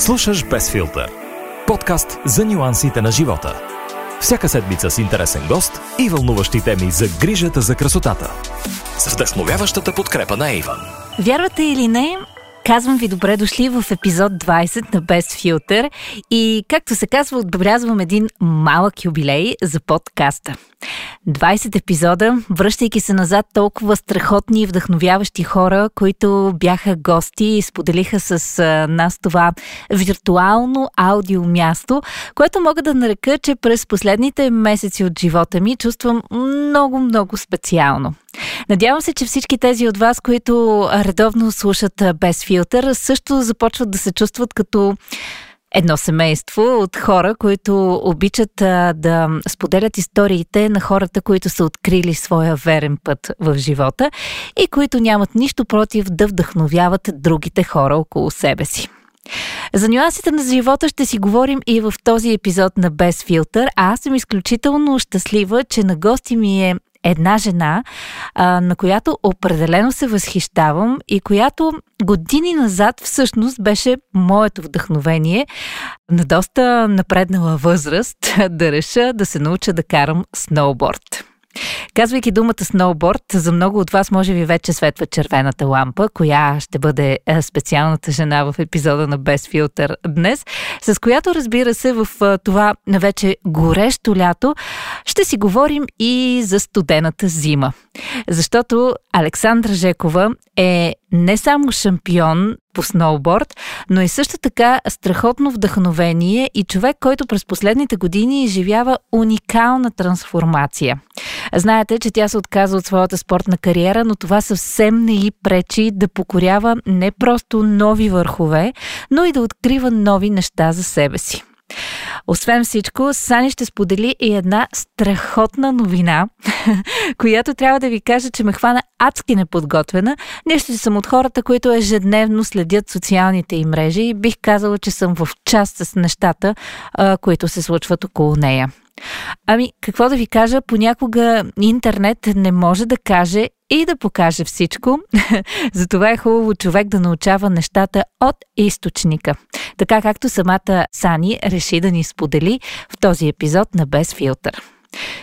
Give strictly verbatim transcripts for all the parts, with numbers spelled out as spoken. Слушаш Без Филтър. Подкаст за нюансите на живота. Всяка седмица с интересен гост и вълнуващи теми за грижата за красотата. С вдъхновяващата подкрепа на Avon. Вярвате или не, казвам ви добре дошли в епизод двайсет на Без Филтър и, както се казва, отбелязвам един малък юбилей за подкаста. двайсет епизода, връщайки се назад толкова страхотни и вдъхновяващи хора, които бяха гости и споделиха с нас това виртуално аудиомясто, което мога да нарека, че през последните месеци от живота ми чувствам много-много специално. Надявам се, че всички тези от вас, които редовно слушат Без Филтър, също започват да се чувстват като едно семейство от хора, които обичат а, да споделят историите на хората, които са открили своя верен път в живота и които нямат нищо против да вдъхновяват другите хора около себе си. За нюансите на живота ще си говорим и в този епизод на Без Филтър, а аз съм изключително щастлива, че на гости ми е една жена, а, на която определено се възхищавам и която години назад всъщност беше моето вдъхновение на доста напреднала възраст да реша да се науча да карам сноуборд. Казвайки думата сноуборд, за много от вас може би вече светва червената лампа, коя ще бъде специалната жена в епизода на Без Филтър днес, с която, разбира се, в това вече горещо лято ще си говорим и за студената зима. Защото Александра Жекова е не само шампион по сноуборд, но и също така страхотно вдъхновение и човек, който през последните години изживява уникална трансформация. Знаете, че тя се отказа от своята спортна кариера, но това съвсем не ѝ пречи да покорява не просто нови върхове, но и да открива нови неща за себе си. Освен всичко, Сани ще сподели и една страхотна новина, която трябва да ви кажа, че ме хвана адски неподготвена. Нещо, че съм от хората, които ежедневно следят социалните им мрежи и бих казала, че съм в част с нещата, които се случват около нея. Ами, какво да ви кажа, понякога интернет не може да каже и да покаже всичко. Затова е хубаво човек да научава нещата от източника. Така както самата Сани реши да ни сподели в този епизод на Без Филтър.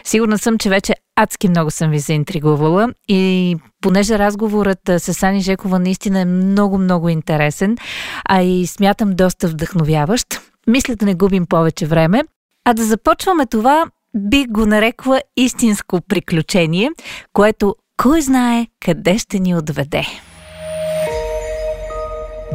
Сигурна съм, че вече адски много съм ви заинтригувала и понеже разговорът с Сани Жекова наистина е много-много интересен, а и смятам доста вдъхновяващ, мисля да не губим повече време. А да започваме това, бих го нарекла истинско приключение, което кой знае къде ще ни отведе.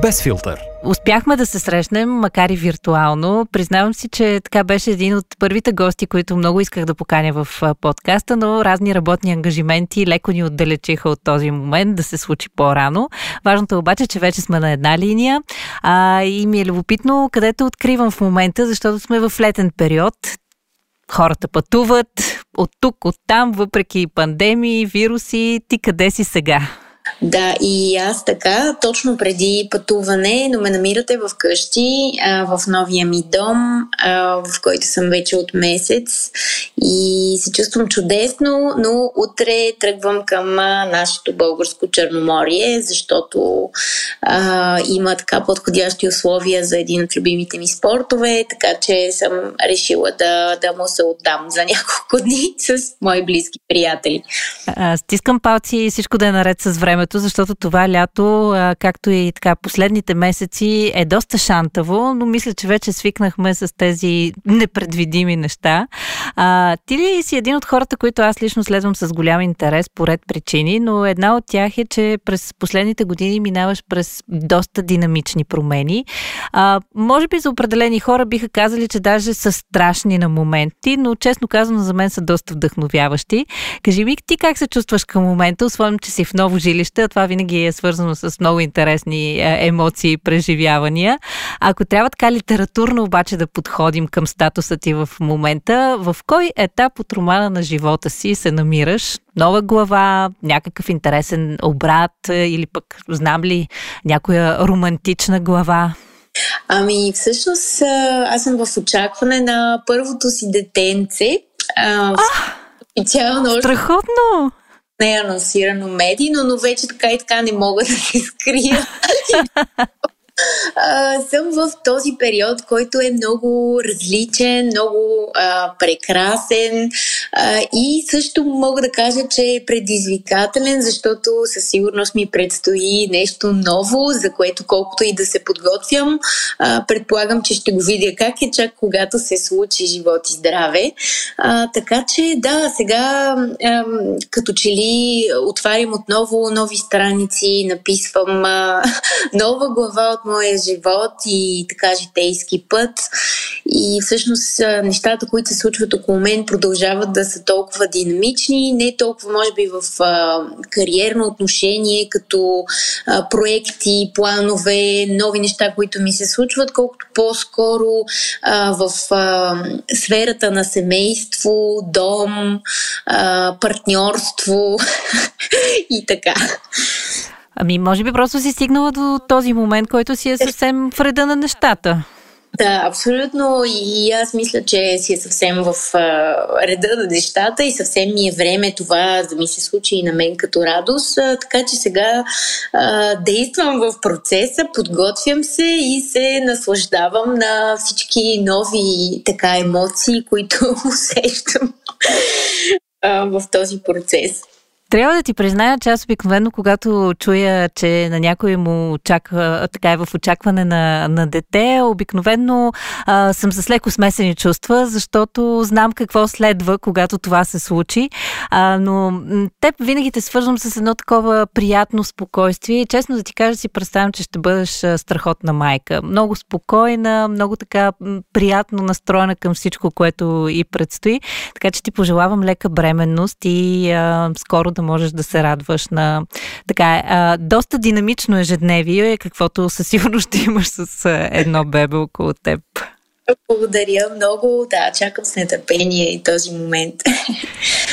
Без филтър. Успяхме да се срещнем, макар и виртуално. Признавам си, че така беше един от първите гости, които много исках да поканя в подкаста, но разни работни ангажименти леко ни отдалечиха от този момент да се случи по-рано. Важното е обаче, че вече сме на една линия а, и ми е любопитно където откривам в момента, защото сме в летен период. Хората пътуват от тук, от там, въпреки пандемии, вируси. Ти къде си сега? Да, и аз така, точно преди пътуване, но ме намирате в къщи, в новия ми дом, в който съм вече от месец и се чувствам чудесно, но утре тръгвам към нашето българско Черноморие, защото а, има така подходящи условия за един от любимите ми спортове, така че съм решила да, да му се отдам за няколко дни с мои близки приятели. А, стискам палци и всичко да е наред с време, защото това лято, както и така последните месеци, е доста шантаво, но мисля, че вече свикнахме с тези непредвидими неща. А, ти ли си един от хората, които аз лично следвам с голям интерес по ред причини, но една от тях е, че през последните години минаваш през доста динамични промени. А, може би за определени хора биха казали, че даже са страшни на моменти, но честно казано за мен са доста вдъхновяващи. Кажи ми, ти как се чувстваш към момента, освен че си в ново жилище? Това винаги е свързано с много интересни емоции и преживявания. Ако трябва така литературно обаче да подходим към статуса ти в момента, в кой етап от романа на живота си се намираш? Нова глава, някакъв интересен обрат или пък знам ли някоя романтична глава? Ами всъщност аз съм в очакване на първото си детенце. А, специално... Страхотно! Не е анонсирано медийно, но вече така и така не мога да се скрия. а, съм в този период, който е много различен, много а, прекрасен а, и също мога да кажа, че е предизвикателен, защото със сигурност ми предстои нещо ново, за което колкото и да се подготвям, а, предполагам, че ще го видя как е чак когато се случи живот и здраве. А, така че да, сега а, като че ли отварям отново нови страници, написвам а, нова глава от моя живот и така житейски път. И всъщност нещата, които се случват около мен, продължават да са толкова динамични, не толкова може би в а, кариерно отношение, като а, проекти, планове, нови неща, които ми се случват, колкото по-скоро а, в а, сферата на семейство, дом, а, партньорство и така. Ами може би просто си стигнала до този момент, който си е съвсем в реда на нещата. Да, абсолютно, и аз мисля, че си е съвсем в а, реда на нещата и съвсем ми е време това да ми се случи и на мен като радост, а, така че сега а, действам в процеса, подготвям се и се наслаждавам на всички нови така емоции, които усещам а, в този процес. Трябва да ти призная, че аз обикновено, когато чуя, че на някой му очаква, така е в очакване на, на дете, обикновено а, съм с леко смесени чувства, защото знам какво следва, когато това се случи. А, но теб винаги те свързвам с едно такова приятно спокойствие и честно да ти кажа, си представям, че ще бъдеш страхотна майка. Много спокойна, много така приятно настроена към всичко, което и предстои. Така че ти пожелавам лека бременност и а, скоро да можеш да се радваш на така, а, доста динамично ежедневие, каквото със сигурност ще имаш с а, едно бебе около теб. Благодаря много. Да, чакам с нетърпение и този момент.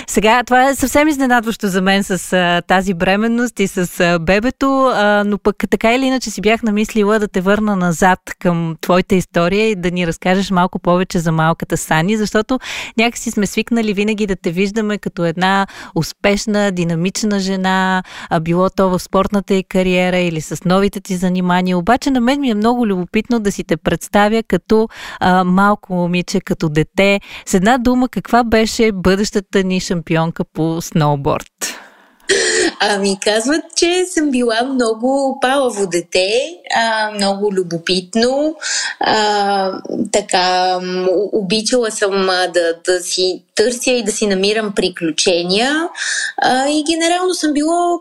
Сега, това е съвсем изненадващо за мен с а, тази бременност и с а, бебето, а, но пък така или иначе си бях намислила да те върна назад към твоята история и да ни разкажеш малко повече за малката Сани, защото някакси сме свикнали винаги да те виждаме като една успешна, динамична жена, а, било то в спортната ѝ кариера или с новите ти занимания. Обаче на мен ми е много любопитно да си те представя като а, малко момиче, като дете. С една дума, каква беше бъдещата ни шампионка по сноуборд? Ами казват, че съм била много палаво дете, а, много любопитно, а, така обичала съм а, да, да си търся и да си намирам приключения а, и генерално съм била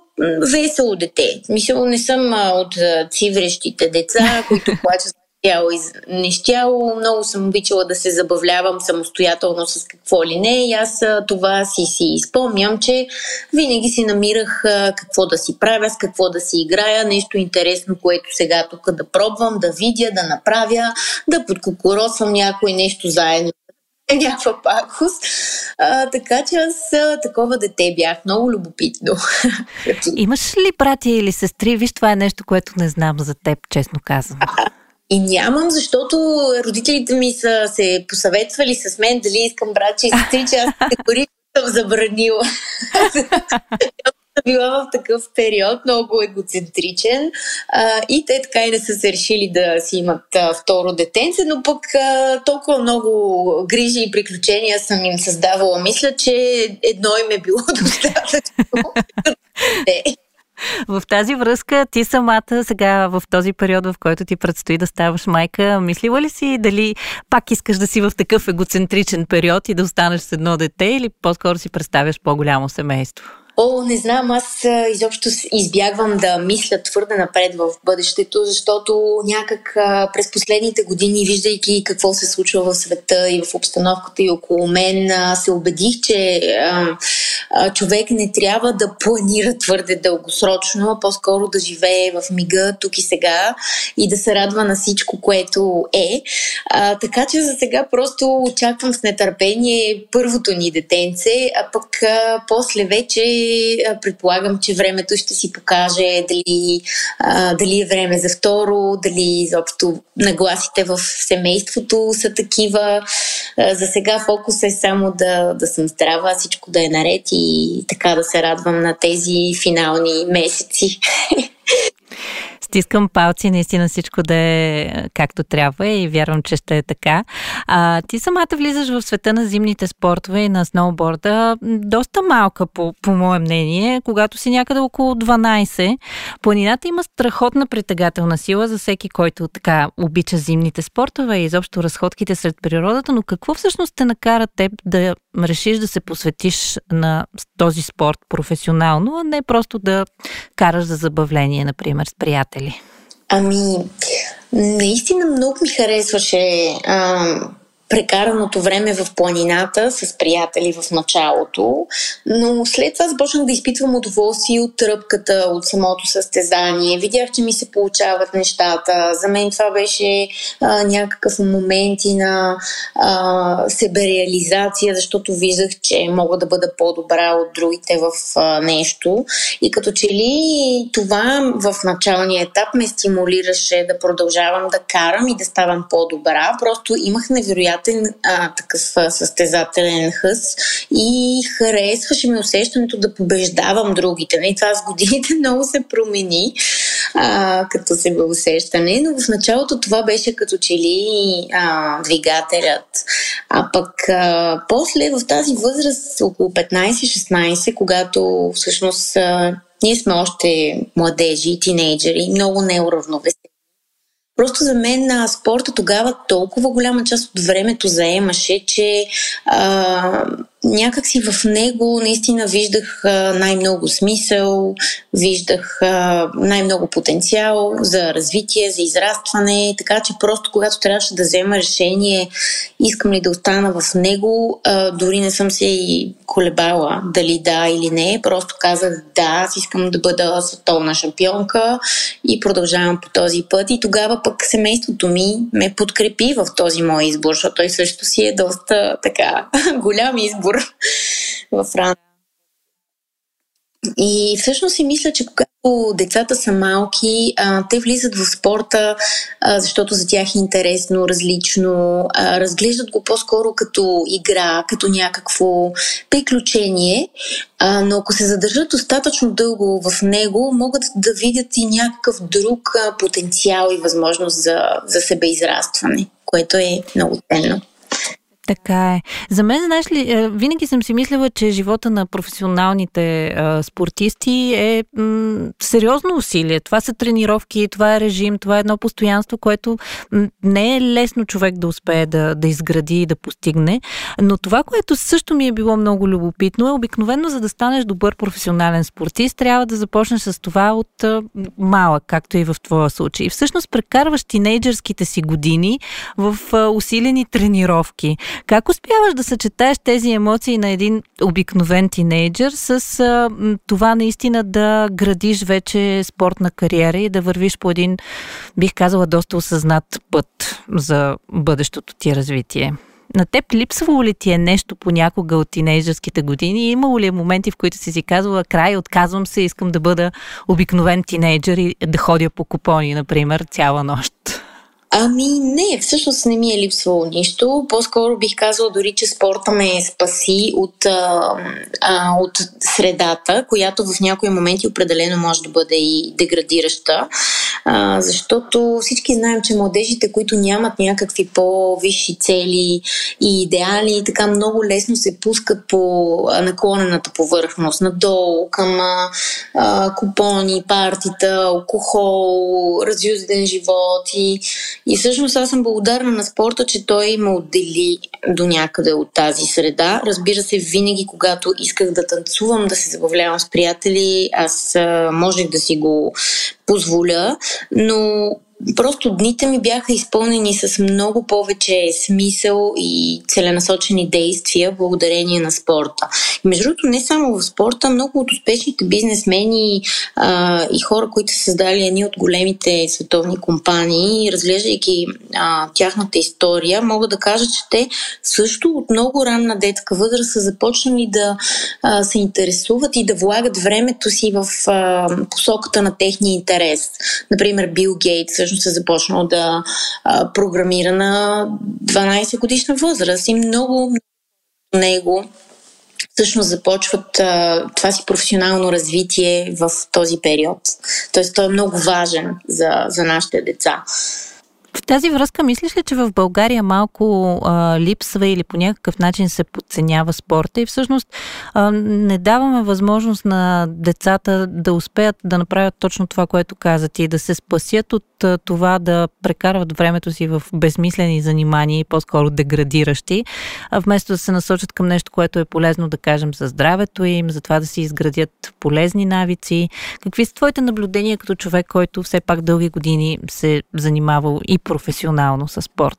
весело дете. Мисля, не съм а, от а, циврещите деца, които плачат тяло и нещяло. Много съм обичала да се забавлявам самостоятелно с какво ли не. И аз това си си спомням, че винаги си намирах какво да си правя, с какво да си играя, нещо интересно, което сега тук да пробвам, да видя, да направя, да подкукоросвам някой нещо заедно. Някаква пакост. А, така че аз а, такова дете бях. Много любопитно. Имаш ли братя или сестри? Виж, това е нещо, което не знам за теб, честно казвам. И нямам, защото родителите ми са се посъветвали с мен дали искам братче и сестри, че аз категорично съм забранила. Била в такъв период, много егоцентричен а, и те така и не са се решили да си имат а, второ детенце, но пък а, толкова много грижи и приключения съм им създавала. Мисля, че едно им е било достатъчно. В тази връзка ти самата сега в този период, в който ти предстои да ставаш майка, мислила ли си дали пак искаш да си в такъв егоцентричен период и да останеш с едно дете или по-скоро си представяш по-голямо семейство? О, не знам, аз изобщо избягвам да мисля твърде напред в бъдещето, защото някак през последните години, виждайки какво се случва в света и в обстановката и около мен, се убедих, че човек не трябва да планира твърде дългосрочно, а по-скоро да живее в мига, тук и сега и да се радва на всичко, което е. А, така че за сега просто очаквам с нетърпение първото ни детенце, а пък а, после вече предполагам, че времето ще си покаже дали, а, дали е време за второ, дали изобщо нагласите в семейството са такива. А, за сега фокус е само да, да съм здрава, всичко да е наред и така да се радвам на тези финални месеци. Стискам палци, наистина всичко да е както трябва и вярвам, че ще е така. А, ти самата влизаш в света на зимните спортове и на сноуборда доста малка, по, по мое мнение, когато си някъде около дванайсет. Планината има страхотна притегателна сила за всеки, който така обича зимните спортове и изобщо разходките сред природата, но какво всъщност те накара теб да решиш да се посветиш на този спорт професионално, а не просто да караш за забавление, например, с приятели? Ами, наистина много ми харесваше а, прекараното време в планината с приятели в началото, но след това започнах да изпитвам удоволствие от тръпката, от самото състезание. Видях, че ми се получават нещата. За мен това беше а, някакъв момент и на а, себереализация, защото виждах, че мога да бъда по-добра от другите в а, нещо. И като че ли това в началния етап ме стимулираше да продължавам да карам и да ставам по-добра. Просто имах невероятно А, такъв състезателен хъс и харесваше ми усещането да побеждавам другите. И това с годините много се промени а, като себеусещане, но в началото това беше като че ли а, двигателят. А пък а, после в тази възраст, около петнайсет-шестнайсет, когато всъщност а, ние сме още младежи и тинейджери, много неуравновесени. Просто за мен на спорта тогава толкова голяма част от времето заемаше, че а, някакси в него наистина виждах а, най-много смисъл, виждах а, най-много потенциал за развитие, за израстване, така че просто когато трябваше да взема решение, искам ли да остана в него, а, дори не съм се и колебала дали да или не, просто казах да, аз искам да бъда световна шампионка и продължавам по този път. И тогава пък семейството ми ме подкрепи в този мой избор, защото той също си е доста така голям избор в рана. И всъщност си мисля, че когато децата са малки, а, те влизат в спорта, а, защото за тях е интересно, различно, а, разглеждат го по-скоро като игра, като някакво приключение, а, но ако се задържат достатъчно дълго в него, могат да видят и някакъв друг а, потенциал и възможност за, за себеизрастване, което е много ценно. Така е. За мен, знаеш ли, винаги съм си мислила, че живота на професионалните а, спортисти е м- сериозно усилие. Това са тренировки, това е режим, това е едно постоянство, което м- не е лесно човек да успее да, да изгради и да постигне. Но това, което също ми е било много любопитно е, обикновено за да станеш добър професионален спортист, трябва да започнеш с това от а, малък, както и в твоя случай. И всъщност прекарваш тинейджърските си години в а, усилени тренировки. Как успяваш да съчетаеш тези емоции на един обикновен тинейджър с а, това наистина да градиш вече спортна кариера и да вървиш по един, бих казала, доста осъзнат път за бъдещото ти развитие? На теб липсвало ли ти е нещо понякога от тинейджърските години? Имало ли е моменти, в които си си казвала край, отказвам се, искам да бъда обикновен тинейджър и да ходя по купони, например, цяла нощ? Ами не, всъщност не ми е липсвало нищо. По-скоро бих казала дори, че спорта ме спаси от, а, а, от средата, която в някои моменти определено може да бъде и деградираща. А, защото всички знаем, че младежите, които нямат някакви по-висши цели и идеали, така много лесно се пускат по наклонената повърхност, надолу, към а, купони, партита, алкохол, разюзден живот и И всъщност аз съм благодарна на спорта, че той ме отдели до някъде от тази среда. Разбира се, винаги, когато исках да танцувам, да се забавлявам с приятели, аз а, можех да си го позволя, но просто дните ми бяха изпълнени с много повече смисъл и целенасочени действия благодарение на спорта. И между другото, не само в спорта, много от успешните бизнесмени а, и хора, които са създали едни от големите световни компании, разглеждайки а, тяхната история, мога да кажа, че те също от много ранна детска възраст са започнали да а, се интересуват и да влагат времето си в а, посоката на техния интерес. Например, Бил Гейтс всъщност е започнал да а, програмира на дванайсет годишна възраст и много от него всъщност започват а, това си професионално развитие в този период. Тоест той е много важен за, за нашите деца. В тази връзка мислиш ли, че в България малко а, липсва или по някакъв начин се подценява спорта и всъщност а, не даваме възможност на децата да успеят да направят точно това, което каза ти, да се спасят от а, това да прекарват времето си в безмислени занимания и по-скоро деградиращи, а вместо да се насочат към нещо, което е полезно, да кажем, за здравето им, за това да си изградят полезни навици. Какви са твоите наблюдения като човек, който все пак дълги години се занимавал и професионално със спорт?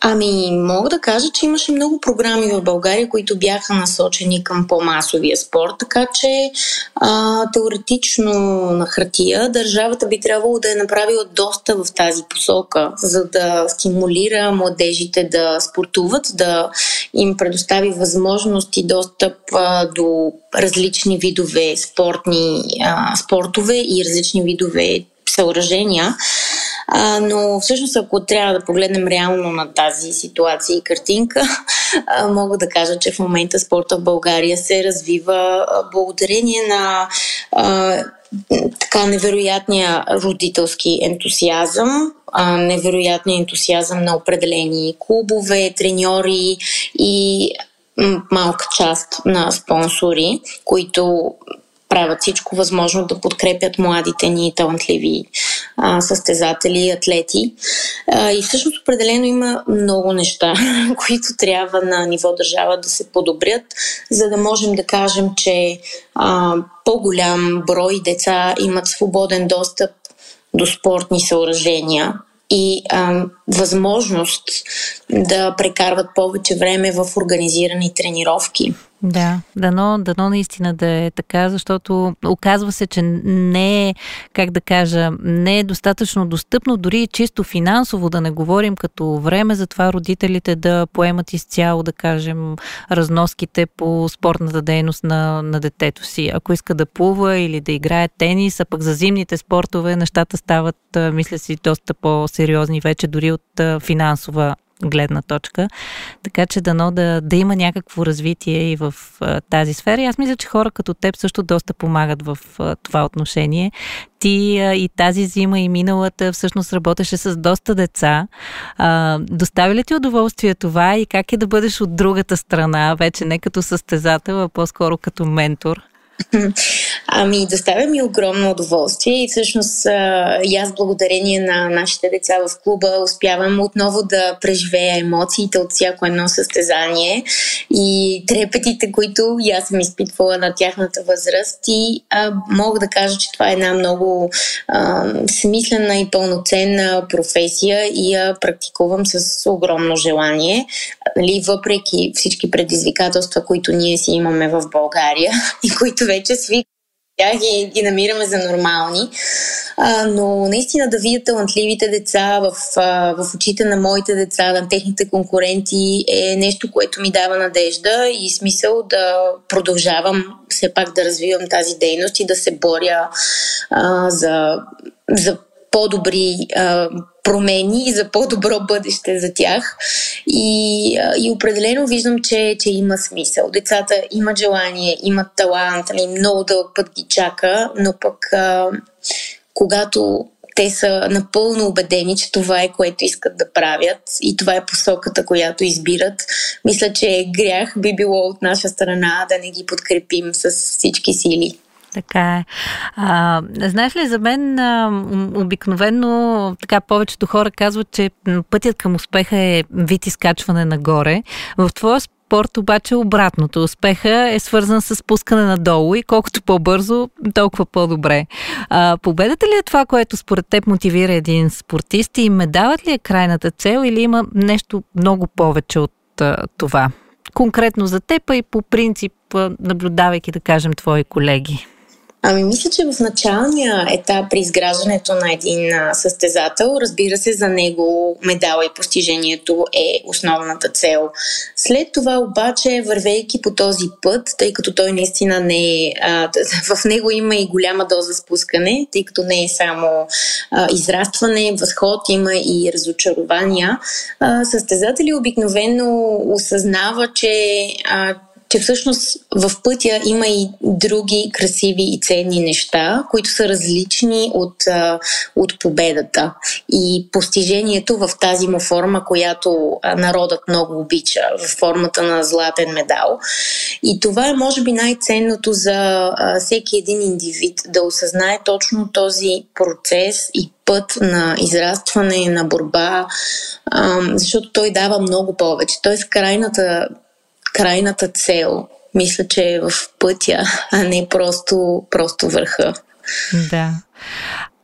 Ами, мога да кажа, че имаше много програми в България, които бяха насочени към по-масовия спорт, така че а, теоретично на хартия държавата би трябвало да е направила доста в тази посока, за да стимулира младежите да спортуват, да им предостави възможност и достъп а, до различни видове спортни а, спортове и различни видове съоръжения. А, но всъщност, ако трябва да погледнем реално на тази ситуация и картинка, а, мога да кажа, че в момента спорта в България се развива а, благодарение на а, така невероятния родителски ентусиазъм, а, невероятния ентусиазъм на определени клубове, треньори и м- малка част на спонсори, които правят всичко възможно да подкрепят младите ни талантливи а, състезатели и атлети. А, и всъщност определено има много неща, които трябва на ниво държава да се подобрят, за да можем да кажем, че а, по-голям брой деца имат свободен достъп до спортни съоръжения и а, възможност да прекарват повече време в организирани тренировки. Да, дано, дано наистина да е така, защото оказва се, че не е, как да кажа, не е достатъчно достъпно, дори и чисто финансово, да не говорим като време, затова родителите да поемат изцяло, да кажем, разноските по спортната дейност на, на детето си. Ако иска да плува или да играе тенис, а пък за зимните спортове нещата стават, мисля си, доста по-сериозни вече, дори от финансова гледна точка. Така че дано да, да има някакво развитие и в а, тази сфера. И аз мисля, че хора като теб също доста помагат в а, това отношение. Ти а, и тази зима и миналата всъщност работеше с доста деца. А, достави ли ти удоволствие това и как е да бъдеш от другата страна, вече не като състезател, а по-скоро като ментор? Ами, доставя ми огромно удоволствие и всъщност и аз благодарение на нашите деца в клуба успявам отново да преживея емоциите от всяко едно състезание и трепетите, които и аз съм изпитвала на тяхната възраст и а, мога да кажа, че това е една много а, смислена и пълноценна професия и я практикувам с огромно желание, нали, въпреки всички предизвикателства, които ние си имаме в България и които вече свикваме. Тя ги, ги намираме за нормални, а, но наистина да видя талантливите деца в, а, в очите на моите деца, на техните конкуренти е нещо, което ми дава надежда и смисъл да продължавам все пак да развивам тази дейност и да се боря а, за, за по-добри а, промени и за по-добро бъдеще за тях. И, и определено виждам, че, че има смисъл. Децата имат желание, имат талант, много дълъг път ги чака, но пък а, когато те са напълно убедени, че това е, което искат да правят и това е посоката, която избират, мисля, че грях би било от наша страна да не ги подкрепим с всички сили. Така е. А, знаеш ли, за мен а, обикновено така повечето хора казват, че пътят към успеха е вид изкачване нагоре. В твоя спорт обаче обратното. Успеха е свързан с спускане надолу и колкото по-бързо, толкова по-добре. А, победата ли е това, което според теб мотивира един спортист и медалът ли е крайната цел или има нещо много повече от а, това? Конкретно за теб и по принцип, наблюдавайки, да кажем, твои колеги. Ами мисля, че в началния етап при изграждането на един състезател, разбира се, за него медала и постижението е основната цел. След това обаче, вървейки по този път, тъй като той наистина не е, а, в него има и голяма доза спускане, тъй като не е само а, израстване, възход, има и разочарования, а, състезатели обикновено осъзнава, че а, че всъщност в пътя има и други красиви и ценни неща, които са различни от, от победата и постижението в тази му форма, която народът много обича, в формата на златен медал. И това е, може би, най-ценното за всеки един индивид, да осъзнае точно този процес и път на израстване, на борба, защото той дава много повече. Тоест крайната Крайната цел, мисля, че е в пътя, а не просто, просто върха. Да.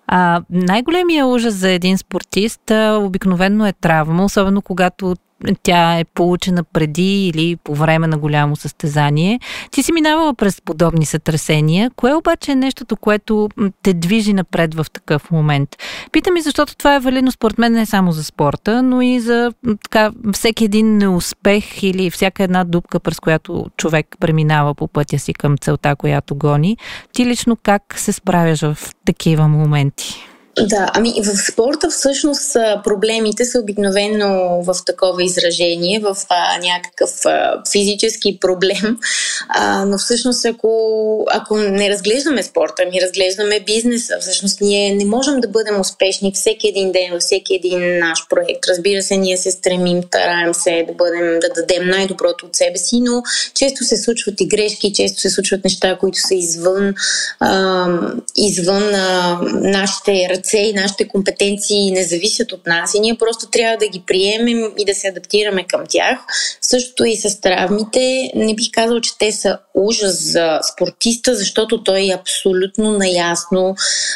А, най-големия ужас за един спортист а, обикновено е травма, особено когато тя е получена преди или по време на голямо състезание. Ти си минавала през подобни сътресения. Кое обаче е нещото, което те движи напред в такъв момент? Питам и защото това е валидно според мен не само за спорта, но и за така, всеки един неуспех или всяка една дупка, през която човек преминава по пътя си към целта, която гони. Ти лично как се справяш в такива моменти? Да, ами в спорта всъщност проблемите са обикновено в такова изражение, в а, някакъв а, физически проблем, а, но всъщност ако, ако не разглеждаме спорта, ми разглеждаме бизнеса, всъщност ние не можем да бъдем успешни всеки един ден, във всеки един наш проект. Разбира се, ние се стремим, стараем се да бъдем, да дадем най-доброто от себе си, но често се случват и грешки, често се случват неща, които са извън, а, извън а, нашите ръце и нашите компетенции не зависят от нас и ние просто трябва да ги приемем и да се адаптираме към тях. Същото и с травмите. Не бих казала, че те са ужас за спортиста, защото той абсолютно наясно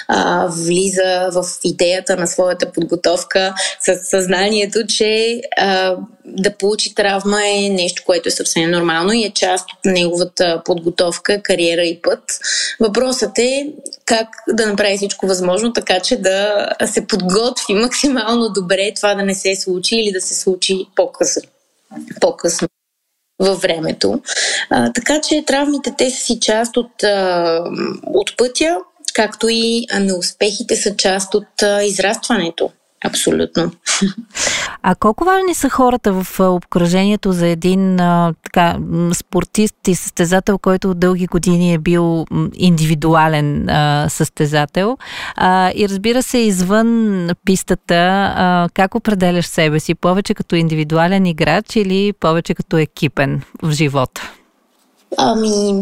а, влиза в идеята на своята подготовка със съзнанието, че а, да получи травма е нещо, което е съвсем нормално и е част от неговата подготовка, кариера и път. Въпросът е как да направи всичко възможно, така че да се подготви максимално добре това да не се случи или да се случи по-късно. по-късно. Във времето. А, така че травмите те са си част от, а, от пътя, както и неуспехите са част от а, израстването. Абсолютно. А колко важни са хората в обкръжението за един а, така, спортист и състезател, който от дълги години е бил индивидуален а, състезател? А, и разбира се, извън пистата, а, как определяш себе си? Повече като индивидуален играч или повече като екипен в живота? Ами...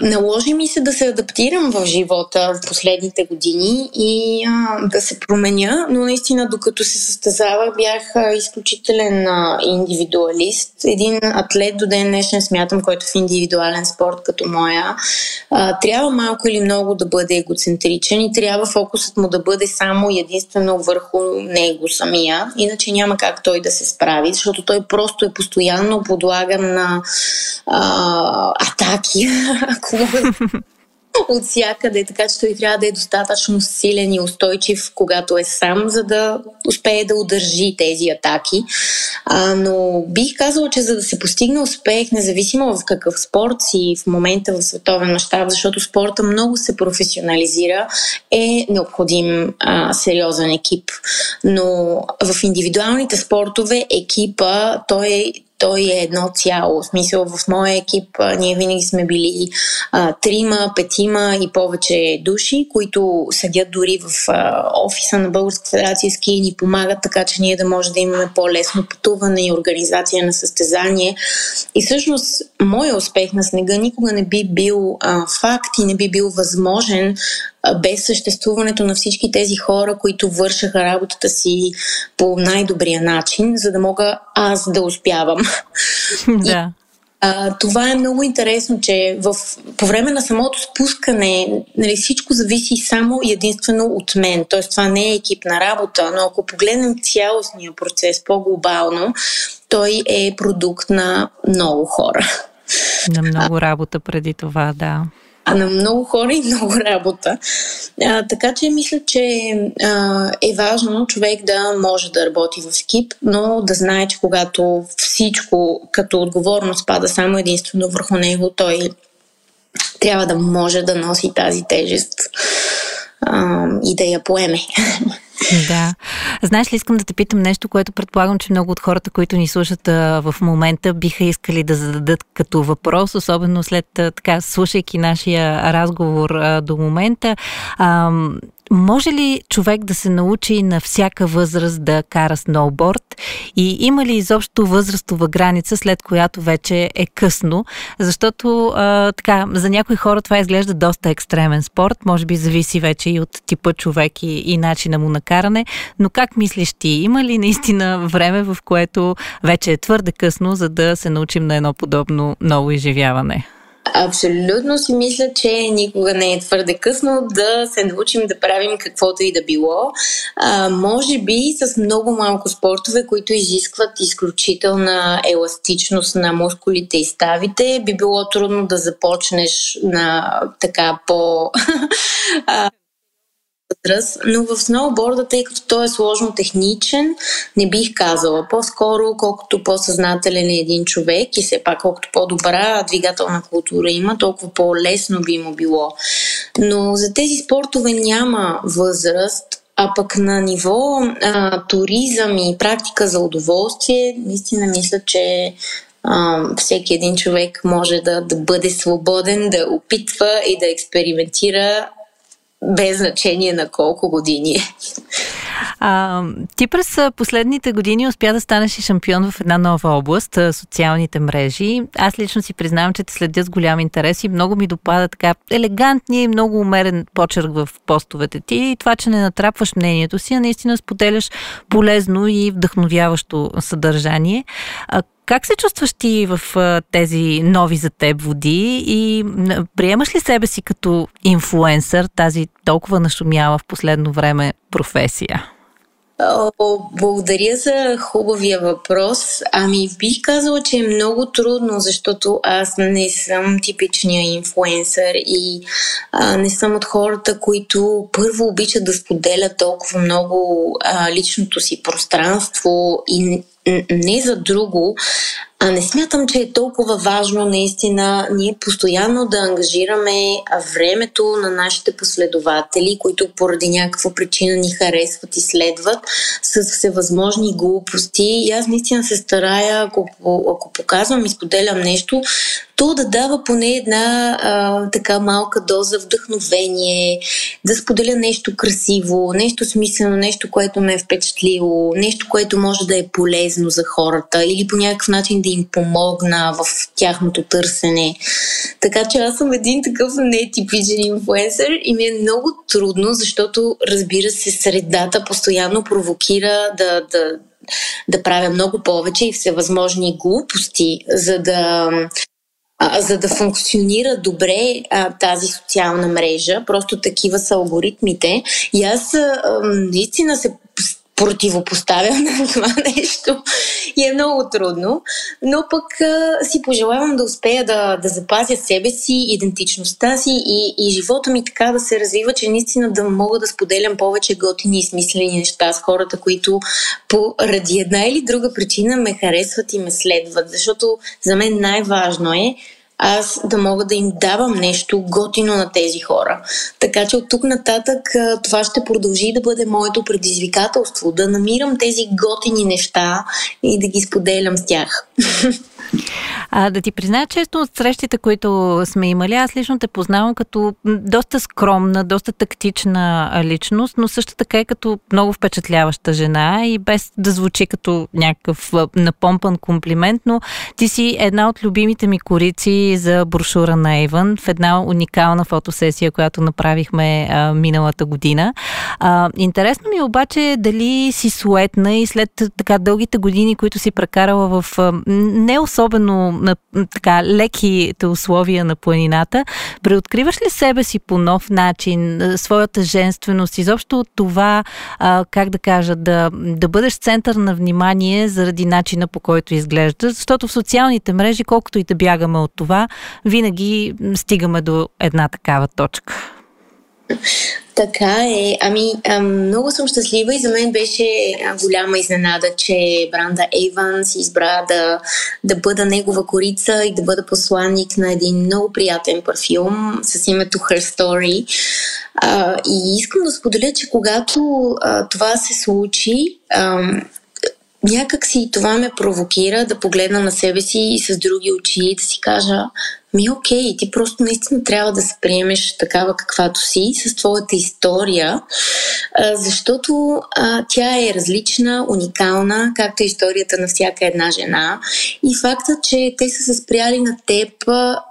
Наложи ми се да се адаптирам в живота в последните години и а, да се променя, но наистина докато се състезавах бях изключителен а, индивидуалист. Един атлет до ден днешен смятам, който в индивидуален спорт като моя, а, трябва малко или много да бъде егоцентричен и трябва фокусът му да бъде само единствено върху него самия, иначе няма как той да се справи, защото той просто е постоянно подлаган на а, атаки, от всякъде, така че той трябва да е достатъчно силен и устойчив, когато е сам, за да успее да удържи тези атаки. А, но бих казала, че за да се постигне успех, независимо в какъв спорт си в момента в световен мащаб, защото спорта много се професионализира, е необходим а, сериозен екип. Но в индивидуалните спортове екипа, той е Той е едно цяло. В смисъл, в моя екип а, ние винаги сме били а, трима, петима и повече души, които седят дори в а, офиса на Българска федерация ски и ни помагат, така че ние да може да имаме по-лесно пътуване и организация на състезание. И всъщност, моя успех на снега никога не би бил а, факт и не би бил възможен без съществуването на всички тези хора, които вършаха работата си по най-добрия начин, за да мога аз да успявам. Да. А, това е много интересно, че в, по време на самото спускане, нали, всичко зависи само единствено от мен. Тоест, това не е екипна работа, но ако погледнем цялостния процес по-глобално, той е продукт на много хора. На много работа преди това, да. а на много хора и много работа. А, така че мисля, че а, е важно човек да може да работи в екип, но да знае, че когато всичко като отговорност пада само единствено върху него, той трябва да може да носи тази тежест а, и да я поеме. Да. Знаеш ли, искам да те питам нещо, което предполагам, че много от хората, които ни слушат а, в момента, биха искали да зададат като въпрос, особено след а, така, слушайки нашия разговор а, до момента. А, може ли човек да се научи на всяка възраст да кара сноуборд? И има ли изобщо възрастова граница, след която вече е късно? Защото а, така, за някои хора това изглежда доста екстремен спорт. Може би зависи вече и от типа човек и, и начина му на каране. Но как мислиш ти? Има ли наистина време, в което вече е твърде късно, за да се научим на едно подобно ново изживяване? Абсолютно си мисля, че никога не е твърде късно да се научим да правим каквото и да било. А, може би с много малко спортове, които изискват изключителна еластичност на мускулите и ставите, би било трудно да започнеш на така по... Но в сноуборда, тъй като той е сложно техничен, не бих казала. По-скоро, колкото по-съзнателен е един човек и все пак колкото по-добра двигателна култура има, толкова по-лесно би му било. Но за тези спортове няма възраст, а пък на ниво а, туризъм и практика за удоволствие, наистина мисля, че Uh, всеки един човек може да, да бъде свободен, да опитва и да експериментира без значение на колко години. А, ти през последните години успя да станеш и шампион в една нова област, социалните мрежи. Аз лично си признавам, че те следя с голям интерес и много ми допада така елегантния и много умерен почерк в постовете ти и това, че не натрапваш мнението си, а наистина споделяш полезно и вдъхновяващо съдържание. А, Как се чувстваш ти в тези нови за теб води и приемаш ли себе си като инфлуенсър, тази толкова нашумяла в последно време професия? О, благодаря за хубавия въпрос. Ами бих казала, че е много трудно, защото аз не съм типичния инфлуенсър и а, не съм от хората, които първо обичат да споделят толкова много а, личното си пространство и не за друго, а не смятам, че е толкова важно наистина ние постоянно да ангажираме времето на нашите последователи, които поради някаква причина ни харесват и следват с всевъзможни глупости. И аз наистина се старая, ако, ако показвам и споделям нещо, то да дава поне една а, така малка доза вдъхновение, да споделя нещо красиво, нещо смислено, нещо, което ме е впечатлило, нещо, което може да е полезно за хората или по някакъв начин да им помогна в тяхното търсене. Така че аз съм един такъв нетипичен инфлуенсър и ми е много трудно, защото разбира се, средата постоянно провокира да... да, да правя много повече и всевъзможни глупости, за да... за да функционира добре а, тази социална мрежа. Просто такива са алгоритмите. И аз а, наистина се противопоставям на това нещо. И е много трудно. Но пък а, си пожелавам да успея да, да запазя себе си, идентичността си и, и живота ми така да се развива, че наистина да мога да споделям повече готини и смислени неща с хората, които поради една или друга причина ме харесват и ме следват. Защото за мен най-важно е аз да мога да им давам нещо готино на тези хора. Така че от тук нататък това ще продължи да бъде моето предизвикателство, да намирам тези готини неща и да ги споделям с тях. А, да ти призная често от срещите, които сме имали, аз лично те познавам като доста скромна, доста тактична личност, но също така е като много впечатляваща жена и без да звучи като някакъв напомпан комплимент, но ти си една от любимите ми корици за брошура на Avon в една уникална фотосесия, която направихме а, миналата година. А, интересно ми е обаче дали си суетна и след така дългите години, които си прекарала в а, не особено на така леките условия на планината. Преоткриваш ли себе си по нов начин, своята женственост, изобщо от това, а, как да кажа, да, да бъдеш център на внимание заради начина, по който изглеждаш, защото в социалните мрежи, колкото и да бягаме от това, винаги стигаме до една такава точка. Така е. Ами, много съм щастлива и за мен беше голяма изненада, че бранда Avon си избра да, да бъда негова корица и да бъда посланник на един много приятен парфюм с името Her Story. А, и искам да споделя, че когато а, това се случи, а, някак си това ме провокира да погледна на себе си и с други очи и да си кажа: ми окей, ти просто наистина трябва да се приемеш такава каквато си, с твоята история, защото а, тя е различна, уникална, както е историята на всяка една жена. И фактът, че те са се спряли на теб,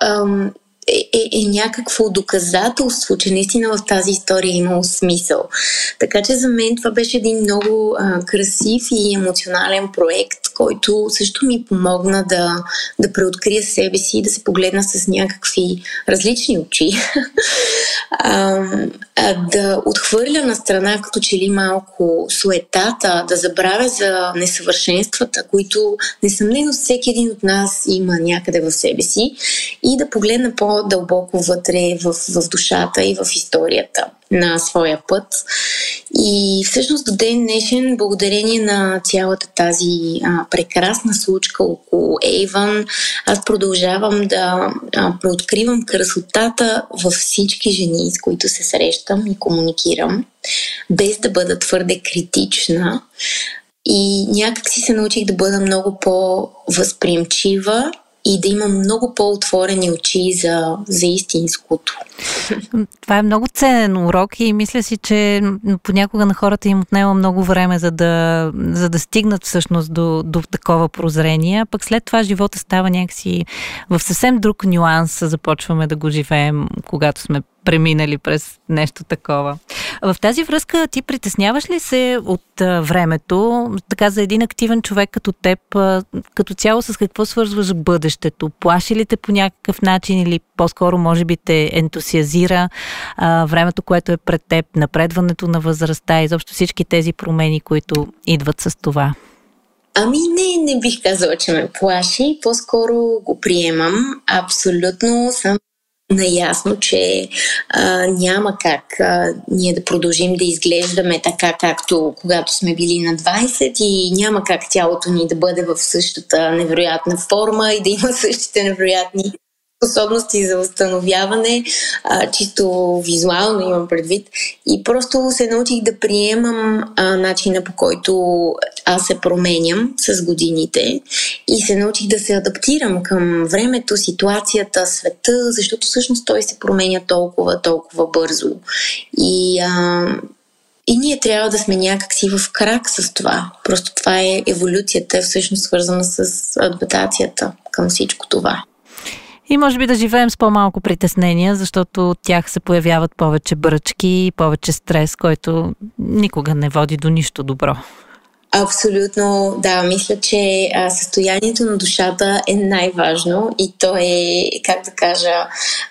ам, Е, е, е някакво доказателство, че наистина в тази история е имало смисъл. Така че за мен това беше един много а, красив и емоционален проект, който също ми помогна да, да преоткрия себе си и да се погледна с някакви различни очи. а, а, да отхвърля на страна като че ли малко суетата, да забравя за несъвършенствата, които несъмнено всеки един от нас има някъде в себе си, и да погледна по дълбоко вътре в, в душата и в историята на своя път. И всъщност до ден днешен, благодарение на цялата тази а, прекрасна случка около Avon, аз продължавам да а, преоткривам красотата във всички жени, с които се срещам и комуникирам, без да бъда твърде критична. И някак си се научих да бъда много по-възприемчива и да има много по-отворени очи за, за истинското. Това е много ценен урок и мисля си, че понякога на хората им отнема много време, за да, за да стигнат всъщност до, до такова прозрение. Пък след това живота става някакси в съвсем друг нюанс, започваме да го живеем, когато сме преминали през нещо такова. В тази връзка ти притесняваш ли се от а, времето? Така, за един активен човек като теб, а, като цяло с какво свързваш бъдещето? Плаши ли те по някакъв начин или по-скоро може би те ентусиазира а, времето, което е пред теб, напредването на възрастта и изобщо всички тези промени, които идват с това? Ами не, не бих казала, че ме плаши. По-скоро го приемам. Абсолютно съм наясно, че а, няма как а, ние да продължим да изглеждаме така, както когато сме били на двайсет, и няма как тялото ни да бъде в същата невероятна форма и да има същите невероятни способности за възстановяване, а, чисто визуално имам предвид. И просто се научих да приемам а, начина, по който аз се променям с годините, и се научих да се адаптирам към времето, ситуацията, света, защото всъщност той се променя толкова, толкова бързо. И, а, и ние трябва да сме някакси в крак с това. Просто това е еволюцията, всъщност свързана с адаптацията към всичко това. И може би да живеем с по-малко притеснения, защото от тях се появяват повече бръчки и повече стрес, който никога не води до нищо добро. Абсолютно, да. Мисля, че а, състоянието на душата е най-важно и то е, как да кажа,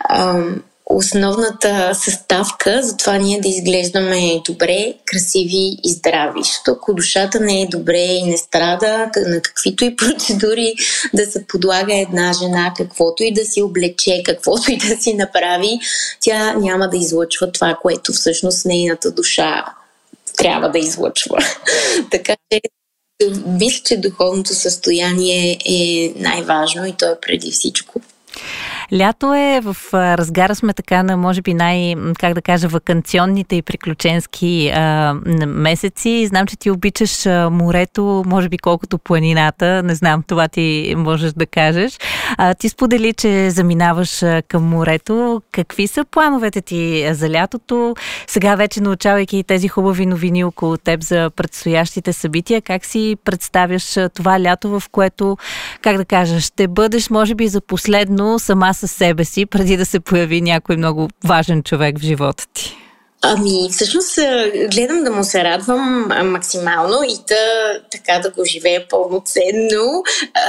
ам, основната съставка за това ние да изглеждаме добре, красиви и здрави. Защото ако душата не е добре и не страда на каквито и процедури да се подлага една жена, каквото и да си облече, каквото и да си направи, тя няма да излъчва това, което всъщност нейната душа трябва да излъчва. Така че мисля, че духовното състояние е най-важно и то е преди всичко. Лято е, в разгара сме така на, може би, най, как да кажа, ваканционните и приключенски а, месеци. Знам, че ти обичаш морето, може би колкото планината. Не знам, това ти можеш да кажеш. А, ти сподели, че заминаваш към морето. Какви са плановете ти за лятото? Сега вече, научавайки тези хубави новини около теб за предстоящите събития, как си представяш това лято, в което, как да кажа, ще бъдеш, може би, за последно сама със себе си, преди да се появи някой много важен човек в живота ти? Ами, всъщност гледам да му се радвам максимално и да, така да го живея пълноценно,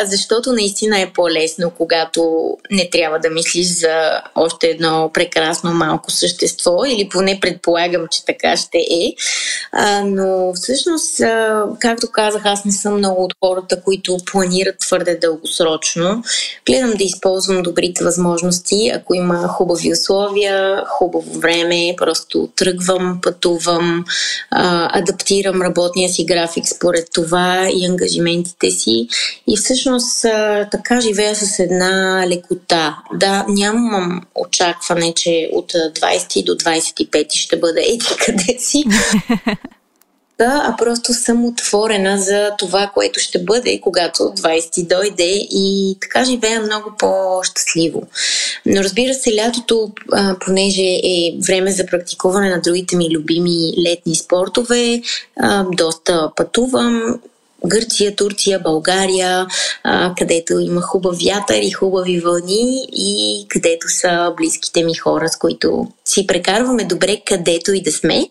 защото наистина е по-лесно, когато не трябва да мислиш за още едно прекрасно малко същество, или поне предполагам, че така ще е. Но всъщност, както казах, аз не съм много от хората, които планират твърде дългосрочно. Гледам да използвам добрите възможности, ако има хубави условия, хубаво време, просто тръгвам, пътувам, а, адаптирам работния си график според това и ангажиментите си. И всъщност а, така живея с една лекота. Да, нямам очакване, че от двайсет до двайсет и пет ще бъда еди къде си. Да, а просто съм отворена за това, което ще бъде, когато двайсет дойде, и така живея много по-щастливо. Но разбира се, лятото, а, понеже е време за практикуване на другите ми любими летни спортове, а, доста пътувам. Гърция, Турция, България, а, където има хубав вятър и хубави вълни, и където са близките ми хора, с които си прекарваме добре, където и да сме.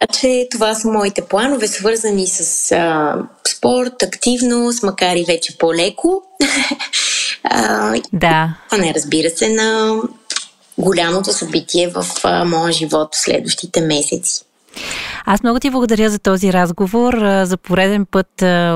А че това са моите планове, свързани с а, спорт, активност, макар и вече по-леко. а, да. А не, разбира се, на голямото събитие в а, моя живот в следващите месеци. Аз много ти благодаря за този разговор. За пореден път,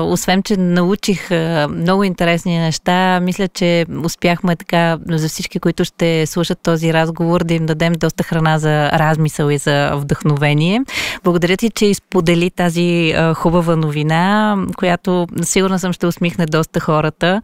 освен че научих много интересни неща, мисля, че успяхме така за всички, които ще слушат този разговор, да им дадем доста храна за размисъл и за вдъхновение. Благодаря ти, че изподели тази хубава новина, която сигурна съм ще усмихне доста хората.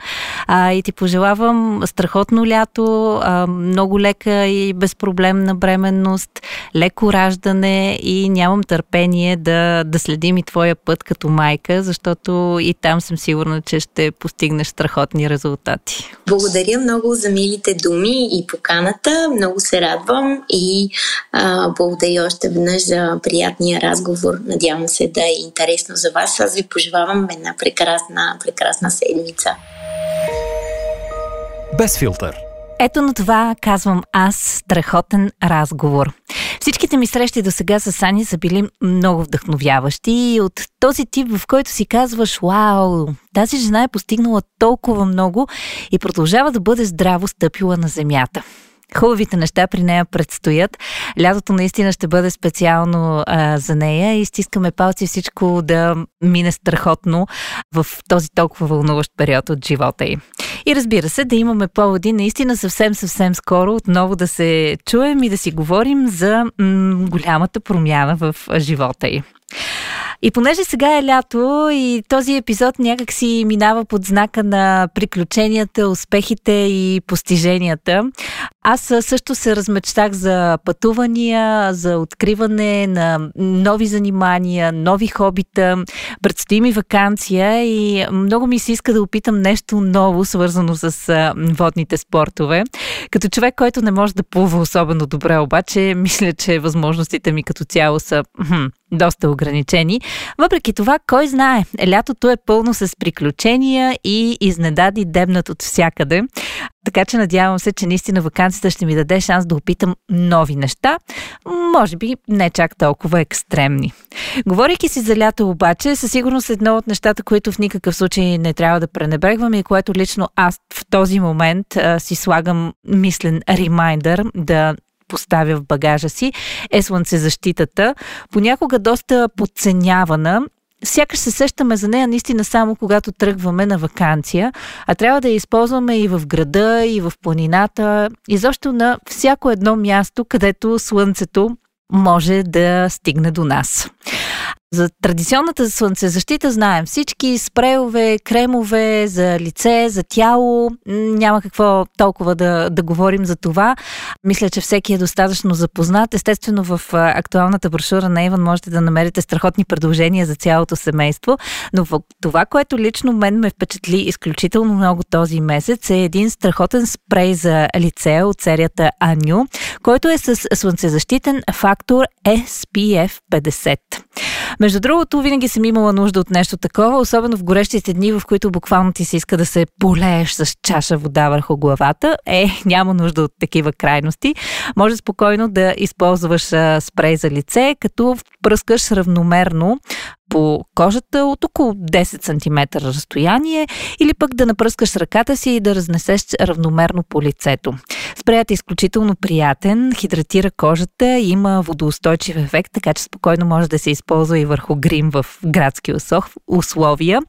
И ти пожелавам страхотно лято, много лека и безпроблемна бременност, леко раждане, и нямам търпение да, да следим и твоя път като майка, защото и там съм сигурна, че ще постигнеш страхотни резултати. Благодаря много за милите думи и поканата. Много се радвам и а, благодаря още веднъж за приятния разговор. Надявам се да е интересно за вас. Аз ви пожелавам една прекрасна, прекрасна седмица. Без филтър. Ето на това казвам аз страхотен разговор. Всичките ми срещи до сега с Сани са били много вдъхновяващи и от този тип, в който си казваш: вау, тази жена е постигнала толкова много и продължава да бъде здраво стъпила на земята. Хубавите неща при нея предстоят. Лятото наистина ще бъде специално а, за нея и стискаме палци всичко да мине страхотно в този толкова вълнуващ период от живота ѝ. И разбира се, да имаме поводи наистина съвсем-съвсем скоро отново да се чуем и да си говорим за м- голямата промяна в живота ѝ. И понеже сега е лято и този епизод някак си минава под знака на приключенията, успехите и постиженията, аз също се размечтах за пътувания, за откриване на нови занимания, нови хобита. Предстои ми ваканция и много ми се иска да опитам нещо ново, свързано с водните спортове. Като човек, който не може да плува особено добре, обаче мисля, че възможностите ми като цяло са хм, доста ограничени. Въпреки това, кой знае, лятото е пълно с приключения и изненади дебнат от всякъде. Така че надявам се, че наистина ваканцията ще ми даде шанс да опитам нови неща, може би не чак толкова екстремни. Говорейки си за лято обаче, със сигурност едно от нещата, които в никакъв случай не трябва да пренебрегвам и което лично аз в този момент а, си слагам мислен ремайндър да поставя в багажа си, е слънцезащитата, понякога доста подценявана. Сякаш се сещаме за нея наистина само когато тръгваме на ваканция, а трябва да я използваме и в града, и в планината, изобщо на всяко едно място, където слънцето може да стигне до нас. За традиционната слънцезащита знаем всички: спрейове, кремове за лице, за тяло. Няма какво толкова да, да говорим за това. Мисля, че всеки е достатъчно запознат. Естествено, в актуалната брошура на Avon можете да намерите страхотни предложения за цялото семейство, но това, което лично мен ме впечатли изключително много този месец, е един страхотен спрей за лице от серията Anew, който е с слънцезащитен фактор Ес Пи Еф петдесет. Между другото, винаги съм имала нужда от нещо такова, особено в горещите дни, в които буквално ти се иска да се полееш с чаша вода върху главата. Е, няма нужда от такива крайности. Може спокойно да използваш а, спрей за лице, като пръскаш равномерно по кожата от около десет сантиметра разстояние или пък да напръскаш ръката си и да разнесеш равномерно по лицето. Спреят е изключително приятен, хидратира кожата, има водоустойчив ефект, така че спокойно може да се използва и върху грим в градски условия.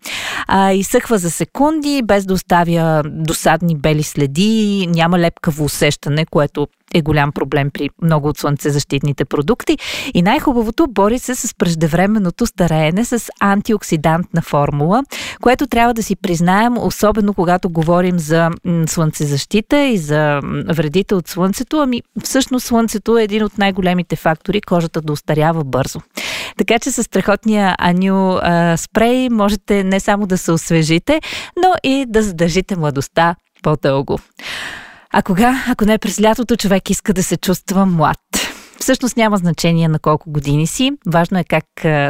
А, изсъхва за секунди, без да оставя досадни бели следи, няма лепкаво усещане, което е голям проблем при много от слънцезащитните продукти. И най-хубавото, бори се с преждевременното стареене с антиоксидантна формула, което трябва да си признаем, особено когато говорим за слънцезащита и за вредите от слънцето. Ами всъщност слънцето е един от най-големите фактори кожата да остарява бързо. Така че с страхотния Anew а, спрей можете не само да се освежите, но и да задържите младостта по-дълго. А кога, ако не през лятото, човек иска да се чувства млад? Всъщност няма значение на колко години си, важно е как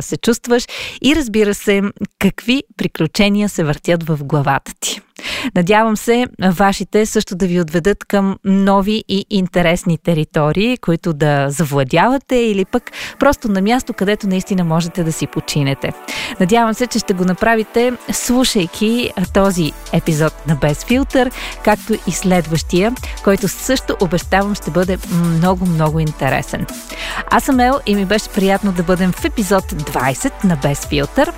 се чувстваш и разбира се какви приключения се въртят в главата ти. Надявам се вашите също да ви отведат към нови и интересни територии, които да завладявате или пък просто на място, където наистина можете да си починете. Надявам се, че ще го направите, слушайки този епизод на Без Филтър, както и следващия, който също обещавам ще бъде много-много интересен. Аз съм Ел и ми беше приятно да бъдем в епизод двайсет на Без Филтър.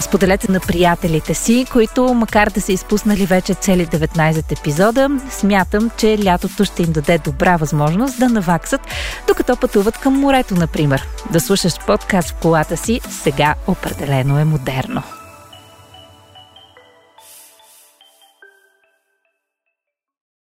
Споделете на приятелите си, които макар да са изпуснали вече цели деветнайсет епизода, смятам, че лятото ще им даде добра възможност да наваксат, докато пътуват към морето, например. Да слушаш подкаст в колата си сега определено е модерно.